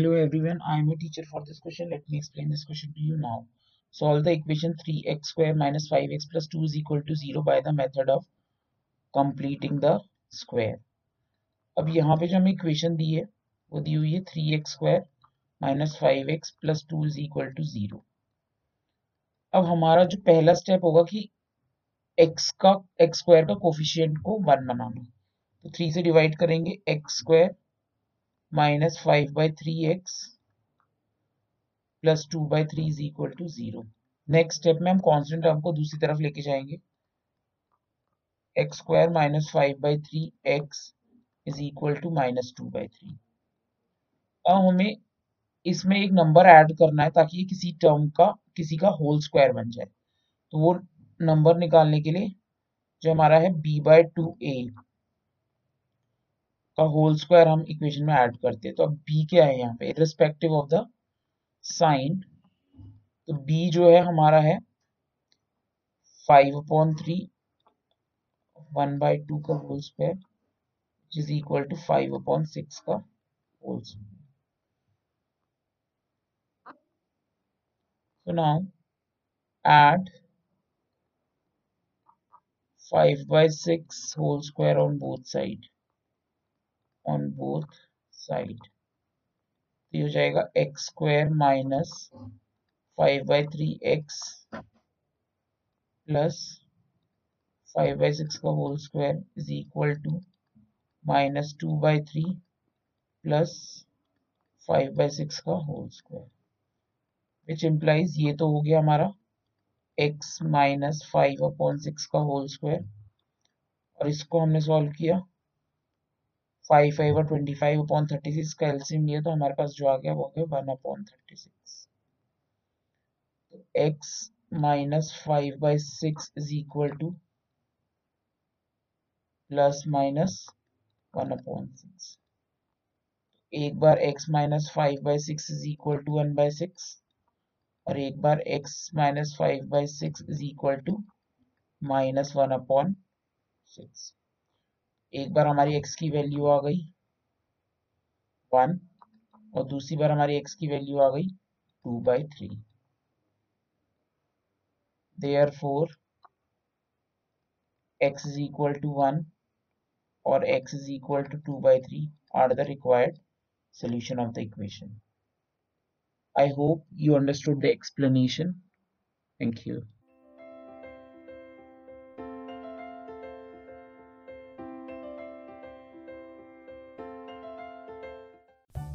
Hello everyone, I am a teacher for this question. Let me explain this question to you now. Solve the equation 3x square minus 5x plus 2 is equal to 0 by the method of completing the square. अब यहाँ पे जो हमें equation दी है वो दी हुई है 3x square minus 5x plus 2 is equal to 0. अब हमारा जो पहला स्टेप होगा कि x square का कोफिशिएंट को 1 बनाना, तो 3 से डिवाइड करेंगे x square minus 5/3x plus 2/3 is equal to 0. Next step में हम कांस्टेंट टर्म को दूसरी तरफ लेके जाएंगे. X square minus 5/3x is equal to minus 2/3. अब हमें इसमें एक नंबर ऐड करना है ताकि ये किसी टर्म का होल स्क्वायर बन जाए. तो वो नंबर निकालने के लिए जो हमारा है b/2a होल स्क्वायर हम इक्वेशन में ऐड करते हैं. तो अब b क्या है यहाँ पे, इररिस्पेक्टिव ऑफ द साइन, तो b जो है हमारा है 5/3 1/2 का whole square which is equal to 5/6 का whole square. So now add 5/6 whole square on both side. तो ये हो जाएगा x square minus 5/3x plus 5/6 का whole square is equal to minus 2/3 plus 5/6 का होल स्क्वायर, विच इम्प्लाइज ये तो हो गया हमारा x माइनस 5/6 का होल स्क्वायर, और इसको हमने सॉल्व किया 5/25/36 का एलसीएम लिया, तो हमारे पास जो आ गया वो है 1/36. x minus 5/6 is equal to plus minus 1/6. एक बार x minus 5/6 is equal to 1/6 और एक बार x minus 5/6 is equal to minus 1/6. एक बार हमारी x की वैल्यू आ गई 1 और दूसरी बार हमारी x की वैल्यू आ गई 2/3. Therefore x is equal to 1 और x is equal to 2/3 are the required solution of the equation. I hope you understood the explanation. Thank you.